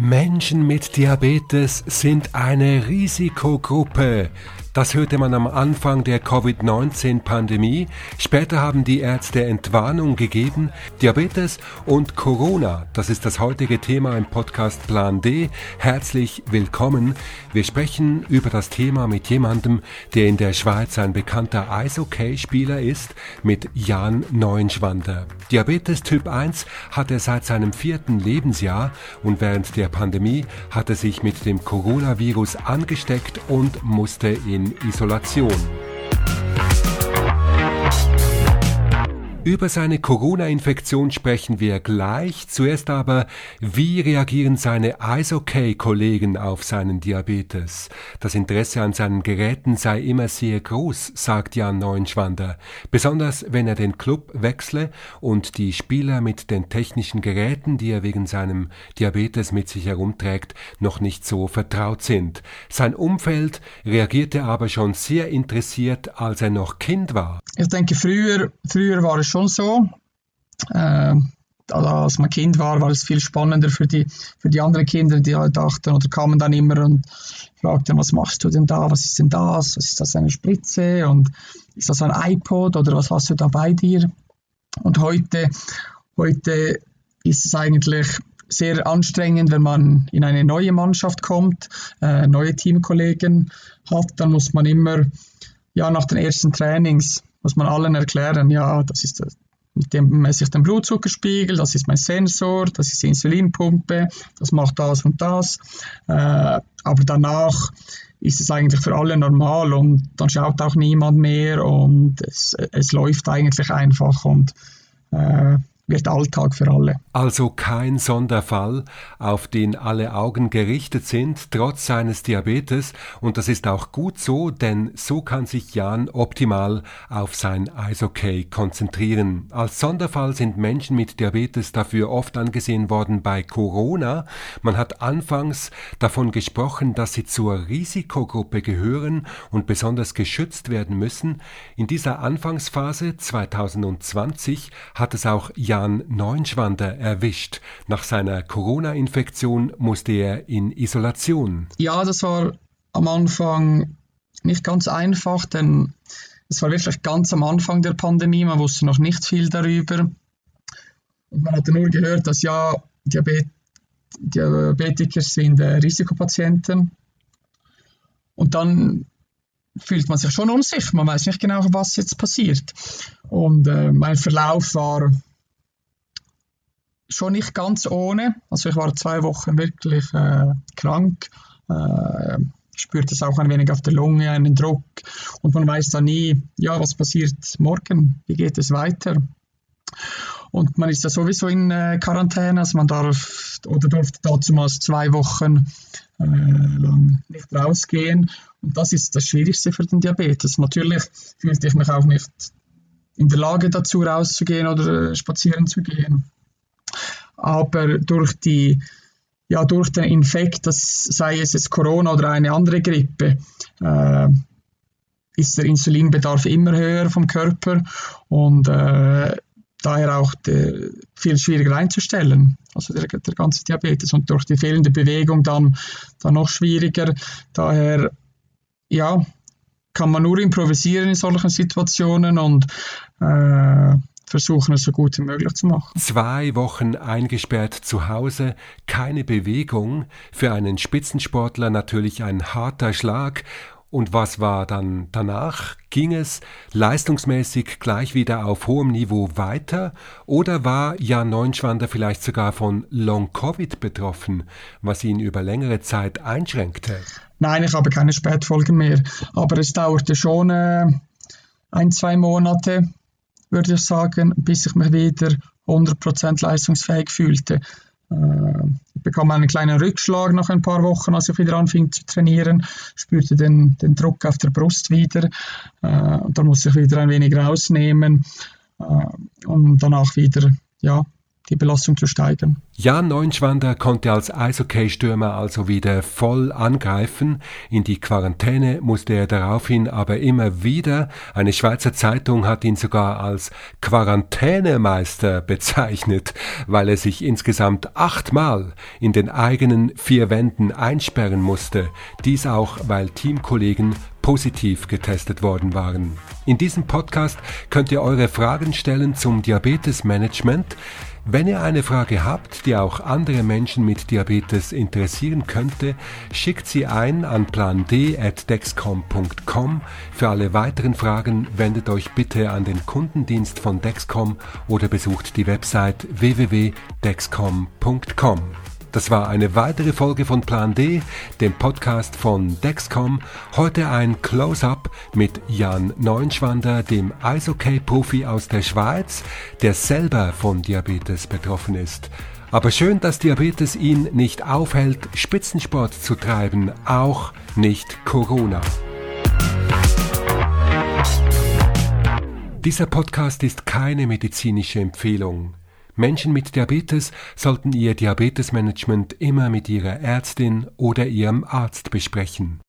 Menschen mit Diabetes sind eine Risikogruppe. Das hörte man am Anfang der Covid-19-Pandemie. Später haben die Ärzte Entwarnung gegeben. Diabetes und Corona, das ist das heutige Thema im Podcast Plan D. Herzlich willkommen. Wir sprechen über das Thema mit jemandem, der in der Schweiz ein bekannter Eishockeyspieler ist, mit Jan Neuenschwander. Diabetes Typ 1 hat er seit seinem 4. Lebensjahr und während der Pandemie hat er sich mit dem Coronavirus angesteckt und musste in Isolation. Über seine Corona-Infektion sprechen wir gleich. Zuerst aber, wie reagieren seine Eishockey-Kollegen auf seinen Diabetes? Das Interesse an seinen Geräten sei immer sehr groß, sagt Jan Neuenschwander. Besonders, wenn er den Club wechsle und die Spieler mit den technischen Geräten, die er wegen seinem Diabetes mit sich herumträgt, noch nicht so vertraut sind. Sein Umfeld reagierte aber schon sehr interessiert, als er noch Kind war. Ich denke, früher war es schon so. Als man Kind war, war es viel spannender für die anderen Kinder, die halt dachten oder kamen dann immer und fragten, was machst du denn da, was ist denn das, was ist das, eine Spritze und ist das ein iPod oder was hast du da bei dir? Und heute ist es eigentlich sehr anstrengend, wenn man in eine neue Mannschaft kommt, neue Teamkollegen hat, dann muss man immer, ja, nach den ersten Trainings muss man allen erklären, ja, das ist, mit dem messe ich den Blutzuckerspiegel, das ist mein Sensor, das ist die Insulinpumpe, das macht das und das. Aber danach ist es eigentlich für alle normal und dann schaut auch niemand mehr und es läuft eigentlich einfach und wird Alltag für alle. Also kein Sonderfall, auf den alle Augen gerichtet sind, trotz seines Diabetes. Und das ist auch gut so, denn so kann sich Jan optimal auf sein Eishockey konzentrieren. Als Sonderfall sind Menschen mit Diabetes dafür oft angesehen worden bei Corona. Man hat anfangs davon gesprochen, dass sie zur Risikogruppe gehören und besonders geschützt werden müssen. In dieser Anfangsphase 2020 hat es auch Jan Neuenschwander erwischt. Nach seiner Corona-Infektion musste er in Isolation. Ja, das war am Anfang nicht ganz einfach, denn es war wirklich ganz am Anfang der Pandemie. Man wusste noch nicht viel darüber. Und man hatte nur gehört, dass ja, Diabetiker sind Risikopatienten. Und dann fühlt man sich schon unsicher. Man weiß nicht genau, was jetzt passiert. Und mein Verlauf war schon nicht ganz ohne. Also ich war 2 Wochen wirklich krank, spürte es auch ein wenig auf der Lunge, einen Druck und man weiß dann nie, ja, was passiert morgen, wie geht es weiter. Und man ist ja sowieso in Quarantäne, also man durfte dazumals 2 Wochen lang nicht rausgehen und das ist das Schwierigste für den Diabetes. Natürlich fühlte ich mich auch nicht in der Lage dazu, rauszugehen oder spazieren zu gehen. Aber durch den Infekt, das sei es jetzt Corona oder eine andere Grippe, ist der Insulinbedarf immer höher vom Körper und daher auch viel schwieriger einzustellen. Also der ganze Diabetes und durch die fehlende Bewegung dann noch schwieriger. Daher ja, kann man nur improvisieren in solchen Situationen und versuchen, es so gut wie möglich zu machen. 2 Wochen eingesperrt zu Hause, keine Bewegung, für einen Spitzensportler natürlich ein harter Schlag. Und was war dann danach? Ging es leistungsmäßig gleich wieder auf hohem Niveau weiter? Oder war Jan Neuenschwander vielleicht sogar von Long-COVID betroffen, was ihn über längere Zeit einschränkte? Nein, ich habe keine Spätfolgen mehr. Aber es dauerte schon 1-2 Monate, würde ich sagen, bis ich mich wieder 100% leistungsfähig fühlte. Ich bekam einen kleinen Rückschlag nach ein paar Wochen, als ich wieder anfing zu trainieren, spürte den Druck auf der Brust wieder und dann musste ich wieder ein wenig rausnehmen und danach wieder die Belastung zu steigern. Jan Neuenschwander konnte als Eishockey-Stürmer also wieder voll angreifen. In die Quarantäne musste er daraufhin aber immer wieder. Eine Schweizer Zeitung hat ihn sogar als Quarantänemeister bezeichnet, weil er sich insgesamt 8-mal in den eigenen 4 Wänden einsperren musste. Dies auch, weil Teamkollegen positiv getestet worden waren. In diesem Podcast könnt ihr eure Fragen stellen zum Diabetesmanagement. Wenn ihr eine Frage habt, die auch andere Menschen mit Diabetes interessieren könnte, schickt sie ein an pland@dexcom.com. Für alle weiteren Fragen wendet euch bitte an den Kundendienst von Dexcom oder besucht die Website www.dexcom.com. Das war eine weitere Folge von Plan D, dem Podcast von Dexcom. Heute ein Close-Up mit Jan Neuenschwander, dem Eishockey-Profi aus der Schweiz, der selber von Diabetes betroffen ist. Aber schön, dass Diabetes ihn nicht aufhält, Spitzensport zu treiben, auch nicht Corona. Dieser Podcast ist keine medizinische Empfehlung. Menschen mit Diabetes sollten ihr Diabetesmanagement immer mit ihrer Ärztin oder ihrem Arzt besprechen.